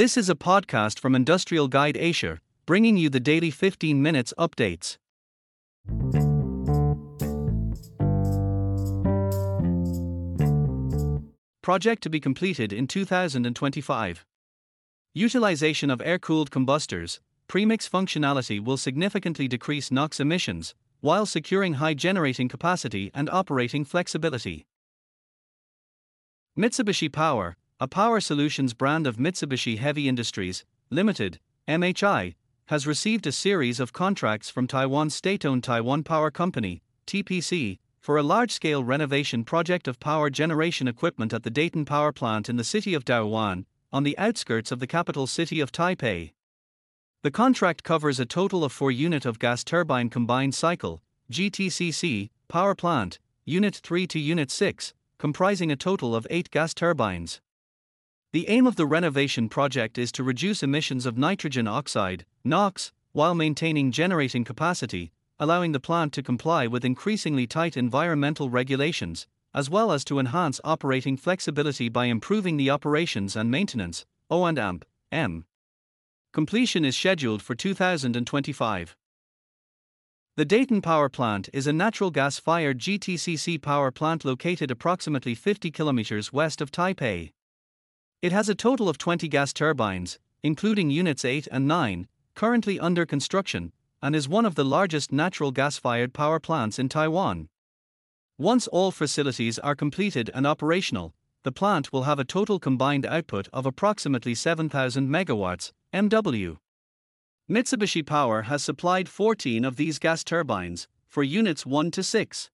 This is a podcast from Industrial Guide Asia, bringing you the daily 15 minutes updates. Project to be completed in 2025. Utilization of air-cooled combustors, premix functionality will significantly decrease NOx emissions, while securing high generating capacity and operating flexibility. Mitsubishi Power, a power solutions brand of Mitsubishi Heavy Industries Limited (MHI), has received a series of contracts from Taiwan's state-owned Taiwan Power Company (TPC) for a large-scale renovation project of power generation equipment at the Daiten Power Plant in the city of Taoyuan, on the outskirts of the capital city of Taipei. The contract covers a total of 4 units of gas turbine combined cycle (GTCC) power plant, Unit 3 to Unit 6, comprising a total of 8 gas turbines. The aim of the renovation project is to reduce emissions of nitrogen oxide (NOx) while maintaining generating capacity, allowing the plant to comply with increasingly tight environmental regulations, as well as to enhance operating flexibility by improving the operations and maintenance (O&M). Completion is scheduled for 2025. The Daiten Power Plant is a natural gas-fired GTCC power plant located approximately 50 kilometers west of Taipei. It has a total of 20 gas turbines, including Units 8 and 9, currently under construction, and is one of the largest natural gas-fired power plants in Taiwan. Once all facilities are completed and operational, the plant will have a total combined output of approximately 7,000 megawatts, MW. Mitsubishi Power has supplied 14 of these gas turbines, for Units 1 to 6.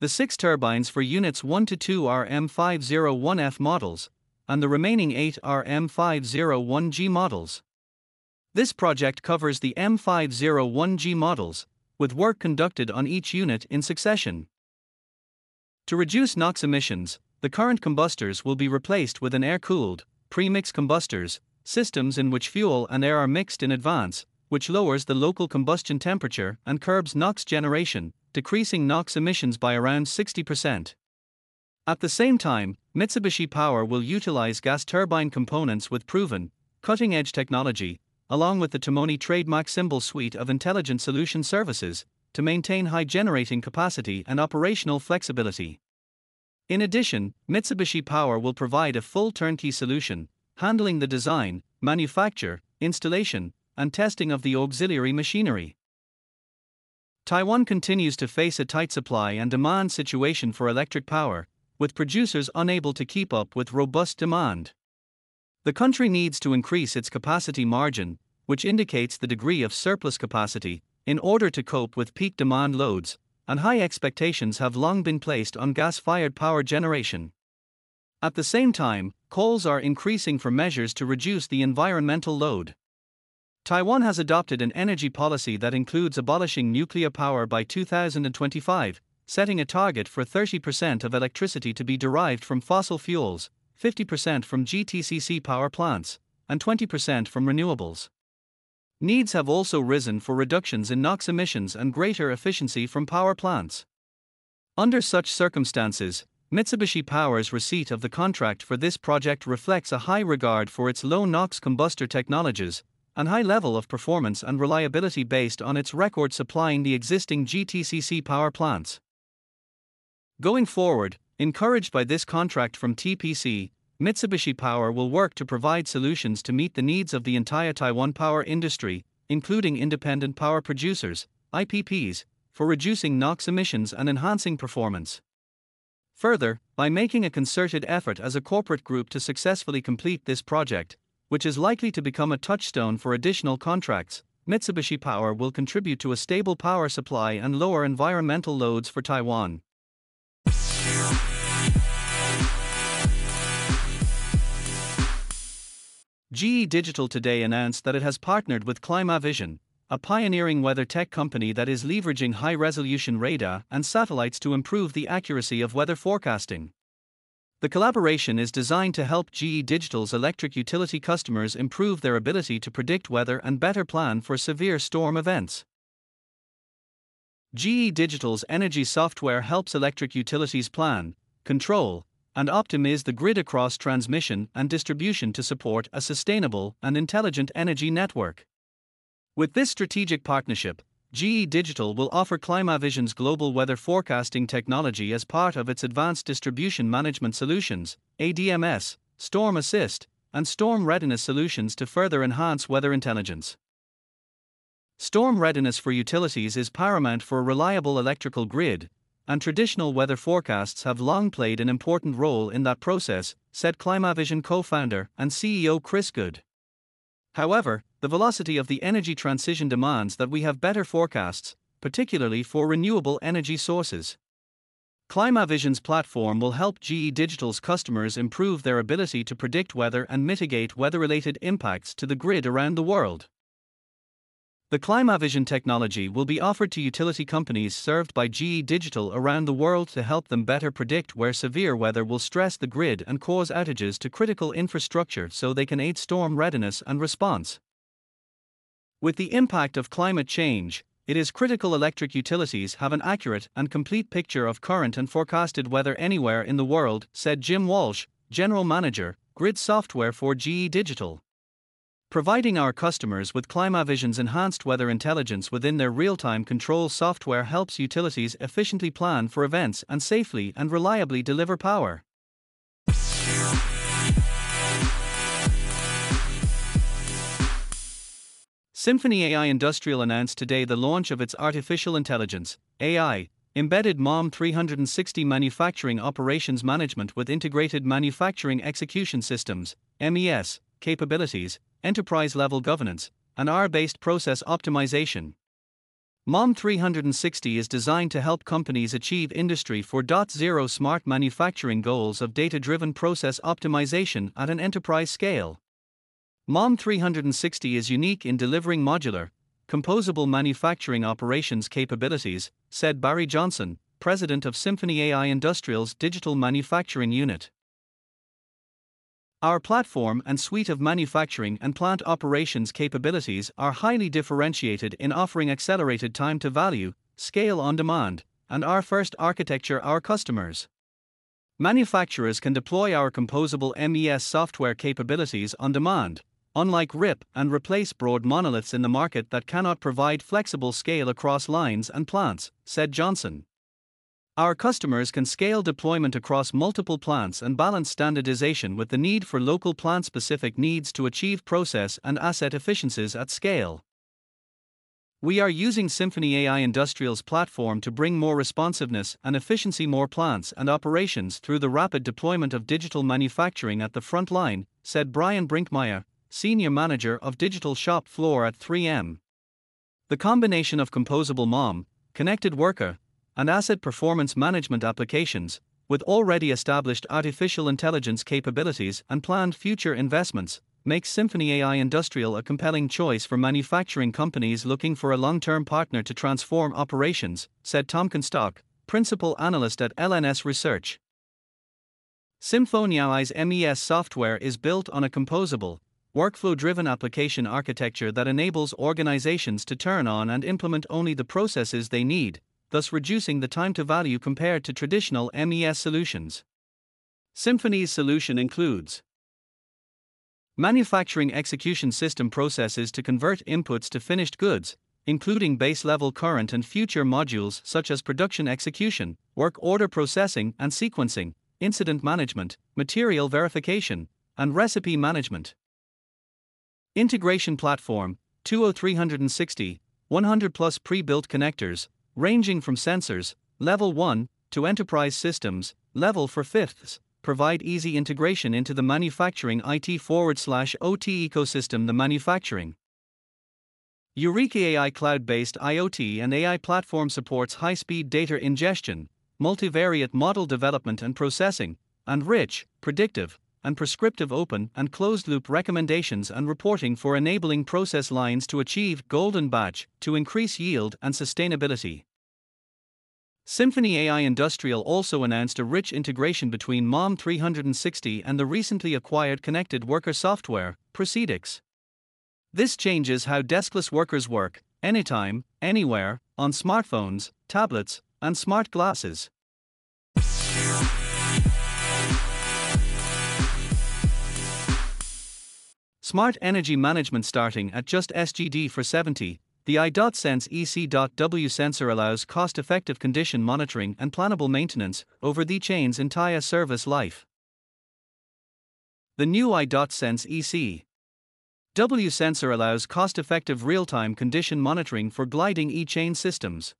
The 6 turbines for Units 1 to 2 are M501F models, and the remaining 8 are M501G models. This project covers the M501G models, with work conducted on each unit in succession. To reduce NOx emissions, the current combustors will be replaced with an air-cooled, premix combustors, systems in which fuel and air are mixed in advance, which lowers the local combustion temperature and curbs NOx generation, decreasing NOx emissions by around 60%. At the same time, Mitsubishi Power will utilize gas turbine components with proven, cutting-edge technology, along with the Tomoni trademark symbol suite of intelligent solution services, to maintain high generating capacity and operational flexibility. In addition, Mitsubishi Power will provide a full turnkey solution, handling the design, manufacture, installation, and testing of the auxiliary machinery. Taiwan continues to face a tight supply and demand situation for electric power, with producers unable to keep up with robust demand. The country needs to increase its capacity margin, which indicates the degree of surplus capacity, in order to cope with peak demand loads, and high expectations have long been placed on gas-fired power generation. At the same time, calls are increasing for measures to reduce the environmental load. Taiwan has adopted an energy policy that includes abolishing nuclear power by 2025, setting a target for 30% of electricity to be derived from fossil fuels, 50% from GTCC power plants, and 20% from renewables. Needs have also risen for reductions in NOx emissions and greater efficiency from power plants. Under such circumstances, Mitsubishi Power's receipt of the contract for this project reflects a high regard for its low NOx combustor technologies and high level of performance and reliability based on its record supplying the existing GTCC power plants. Going forward, encouraged by this contract from TPC, Mitsubishi Power will work to provide solutions to meet the needs of the entire Taiwan power industry, including independent power producers, IPPs, for reducing NOx emissions and enhancing performance. Further, by making a concerted effort as a corporate group to successfully complete this project, which is likely to become a touchstone for additional contracts, Mitsubishi Power will contribute to a stable power supply and lower environmental loads for Taiwan. GE Digital today announced that it has partnered with ClimaVision, a pioneering weather tech company that is leveraging high-resolution radar and satellites to improve the accuracy of weather forecasting. The collaboration is designed to help GE Digital's electric utility customers improve their ability to predict weather and better plan for severe storm events. GE Digital's energy software helps electric utilities plan, control, and optimize the grid across transmission and distribution to support a sustainable and intelligent energy network. With this strategic partnership, GE Digital will offer ClimaVision's global weather forecasting technology as part of its Advanced Distribution Management Solutions, ADMS, Storm Assist, and Storm Readiness solutions to further enhance weather intelligence. Storm readiness for utilities is paramount for a reliable electrical grid, and traditional weather forecasts have long played an important role in that process, said ClimaVision co-founder and CEO Chris Good. However, the velocity of the energy transition demands that we have better forecasts, particularly for renewable energy sources. ClimaVision's platform will help GE Digital's customers improve their ability to predict weather and mitigate weather-related impacts to the grid around the world. The ClimaVision technology will be offered to utility companies served by GE Digital around the world to help them better predict where severe weather will stress the grid and cause outages to critical infrastructure so they can aid storm readiness and response. With the impact of climate change, it is critical electric utilities have an accurate and complete picture of current and forecasted weather anywhere in the world, said Jim Walsh, General Manager, Grid Software for GE Digital. Providing our customers with ClimaVision's enhanced weather intelligence within their real-time control software helps utilities efficiently plan for events and safely and reliably deliver power. Symphony AI Industrial announced today the launch of its Artificial Intelligence (AI) embedded MOM 360 Manufacturing Operations Management with Integrated Manufacturing Execution Systems (MES) capabilities, enterprise-level governance, and R-based process optimization. MOM 360 is designed to help companies achieve Industry 4.0 smart manufacturing goals of data-driven process optimization at an enterprise scale. MOM 360 is unique in delivering modular, composable manufacturing operations capabilities, said Barry Johnson, president of Symphony AI Industrial's Digital Manufacturing Unit. Our platform and suite of manufacturing and plant operations capabilities are highly differentiated in offering accelerated time to value, scale on demand, and our first architecture our customers. Manufacturers can deploy our composable MES software capabilities on demand, unlike rip and replace broad monoliths in the market that cannot provide flexible scale across lines and plants, said Johnson. Our customers can scale deployment across multiple plants and balance standardization with the need for local plant-specific needs to achieve process and asset efficiencies at scale. We are using Symphony AI Industrial's platform to bring more responsiveness and efficiency to more plants and operations through the rapid deployment of digital manufacturing at the front line, said Brian Brinkmeyer, Senior Manager of Digital Shop Floor at 3M. The combination of composable MOM, connected worker, and asset performance management applications, with already established artificial intelligence capabilities and planned future investments, makes Symphony AI Industrial a compelling choice for manufacturing companies looking for a long-term partner to transform operations, said Tom Kenstock, principal analyst at LNS Research. Symphony AI's MES software is built on a composable, workflow-driven application architecture that enables organizations to turn on and implement only the processes they need, thus reducing the time to value compared to traditional MES solutions. Symphony's solution includes manufacturing execution system processes to convert inputs to finished goods, including base-level current and future modules such as production execution, work order processing and sequencing, incident management, material verification, and recipe management. Integration platform, 2O360, 100+ pre-built connectors, ranging from sensors, level 1, to enterprise systems, level 4/5, provide easy integration into the manufacturing IT/OT ecosystem. The manufacturing Eureka AI cloud-based IoT and AI platform supports high-speed data ingestion, multivariate model development and processing, and rich, predictive, and prescriptive open and closed-loop recommendations and reporting for enabling process lines to achieve golden batch to increase yield and sustainability. Symphony AI Industrial also announced a rich integration between MOM 360 and the recently acquired connected worker software, Proceedix. This changes how deskless workers work, anytime, anywhere, on smartphones, tablets, and smart glasses. Smart Energy Management starting at just SGD 470, the i.Sense EC.W sensor allows cost-effective condition monitoring and plannable maintenance over the chain's entire service life. The new i.Sense EC.W sensor allows cost-effective real-time condition monitoring for gliding e-chain systems.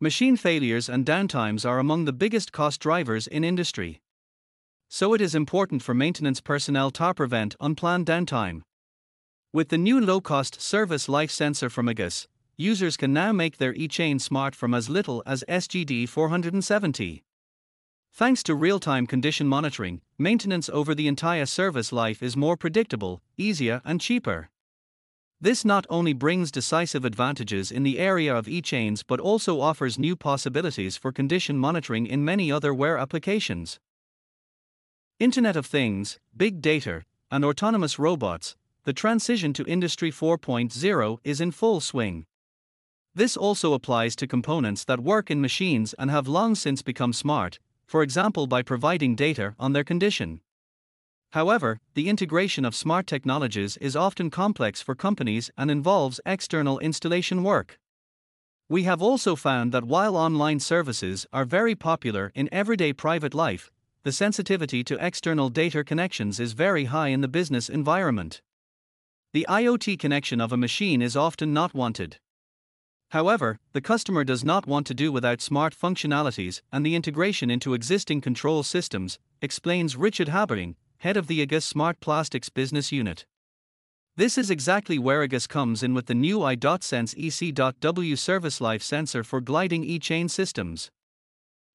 Machine failures and downtimes are among the biggest cost drivers in industry. So it is important for maintenance personnel to prevent unplanned downtime. With the new low-cost service life sensor from AGUS, users can now make their e-chain smart from as little as SGD 470. Thanks to real-time condition monitoring, maintenance over the entire service life is more predictable, easier and cheaper. This not only brings decisive advantages in the area of e-chains but also offers new possibilities for condition monitoring in many other wear applications. Internet of Things, Big Data, and autonomous robots. The transition to Industry 4.0 is in full swing. This also applies to components that work in machines and have long since become smart, for example by providing data on their condition. However, the integration of smart technologies is often complex for companies and involves external installation work. We have also found that while online services are very popular in everyday private life, the sensitivity to external data connections is very high in the business environment. The IoT connection of a machine is often not wanted. However, the customer does not want to do without smart functionalities and the integration into existing control systems, explains Richard Habering, head of the AGUS Smart Plastics Business Unit. This is exactly where AGUS comes in with the new i.Sense EC.W service life sensor for gliding e-chain systems.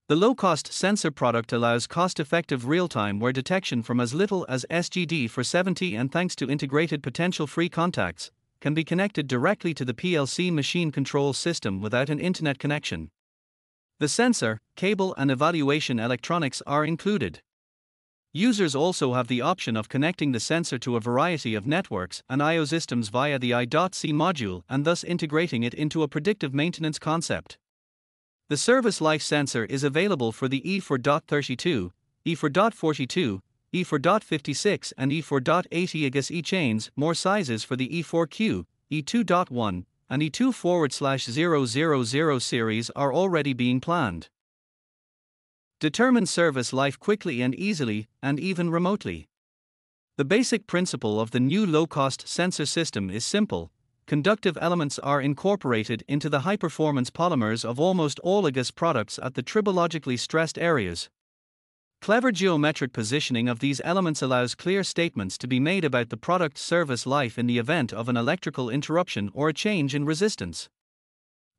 The low-cost sensor product allows cost-effective real-time wear detection from as little as SGD 470 and thanks to integrated potential-free contacts, can be connected directly to the PLC machine control system without an internet connection. The sensor, cable and evaluation electronics are included. Users also have the option of connecting the sensor to a variety of networks and I/O systems via the i.C module and thus integrating it into a predictive maintenance concept. The service life sensor is available for the E4.32, E4.42, E4.56 and E4.80 AGUS e-chains, more sizes for the E4Q, E2.1, and E2/000 series are already being planned. Determine service life quickly and easily, and even remotely. The basic principle of the new low-cost sensor system is simple. Conductive elements are incorporated into the high-performance polymers of almost all AGUS products at the tribologically stressed areas. Clever geometric positioning of these elements allows clear statements to be made about the product's service life in the event of an electrical interruption or a change in resistance.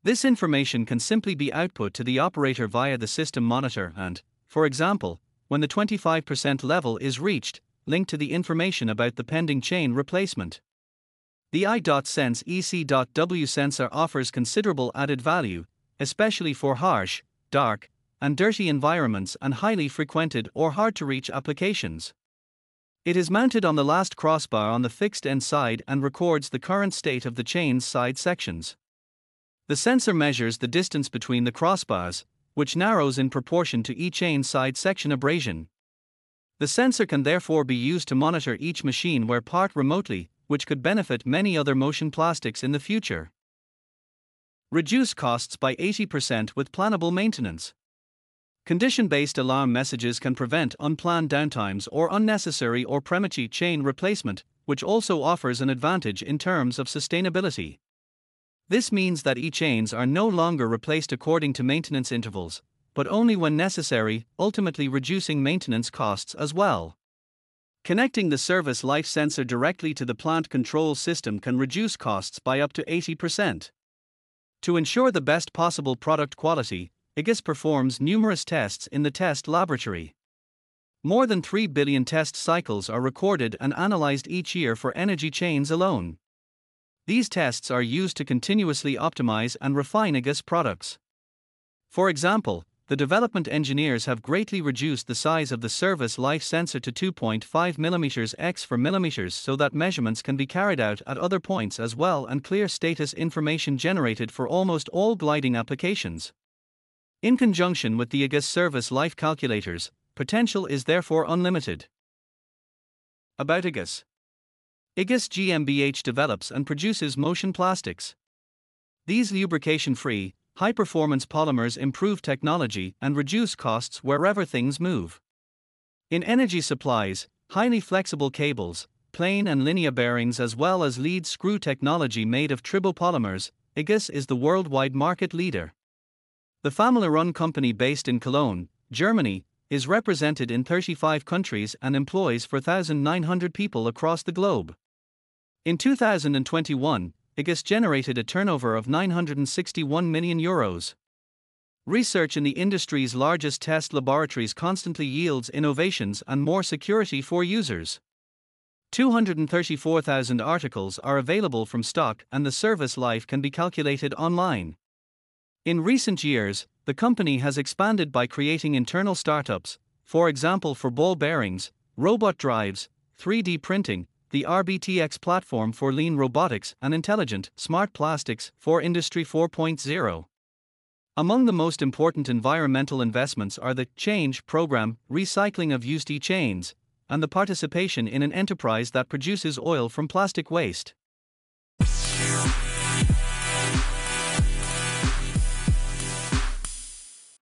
This information can simply be output to the operator via the system monitor and, for example, when the 25% level is reached, linked to the information about the pending chain replacement. The i.Sense EC.W sensor offers considerable added value, especially for harsh, dark, and dirty environments and highly frequented or hard-to-reach applications. It is mounted on the last crossbar on the fixed-end side and records the current state of the chain's side sections. The sensor measures the distance between the crossbars, which narrows in proportion to each chain side section abrasion. The sensor can therefore be used to monitor each machine wear part remotely, which could benefit many other motion plastics in the future. Reduce costs by 80% with plannable maintenance. Condition-based alarm messages can prevent unplanned downtimes or unnecessary or premature chain replacement, which also offers an advantage in terms of sustainability. This means that e-chains are no longer replaced according to maintenance intervals, but only when necessary, ultimately reducing maintenance costs as well. Connecting the service life sensor directly to the plant control system can reduce costs by up to 80%. To ensure the best possible product quality, AGUS performs numerous tests in the test laboratory. More than 3 billion test cycles are recorded and analyzed each year for energy chains alone. These tests are used to continuously optimize and refine AGUS products. For example, the development engineers have greatly reduced the size of the service life sensor to 2.5 mm x 4 mm so that measurements can be carried out at other points as well and clear status information generated for almost all gliding applications. In conjunction with the AGUS service life calculators, potential is therefore unlimited. About AGUS. AGUS GmbH develops and produces motion plastics. These lubrication-free, high-performance polymers improve technology and reduce costs wherever things move. In energy supplies, highly flexible cables, plane and linear bearings as well as lead screw technology made of tribopolymers, AGUS is the worldwide market leader. The family-run company based in Cologne, Germany, is represented in 35 countries and employs 4,900 people across the globe. In 2021, AGUS generated a turnover of €961 million. Research in the industry's largest test laboratories constantly yields innovations and more security for users. 234,000 articles are available from stock and the service life can be calculated online. In recent years, the company has expanded by creating internal startups, for example for ball bearings, robot drives, 3D printing, the RBTX platform for lean robotics and intelligent, smart plastics for Industry 4.0. Among the most important environmental investments are the Change Program, recycling of used e-chains, and the participation in an enterprise that produces oil from plastic waste.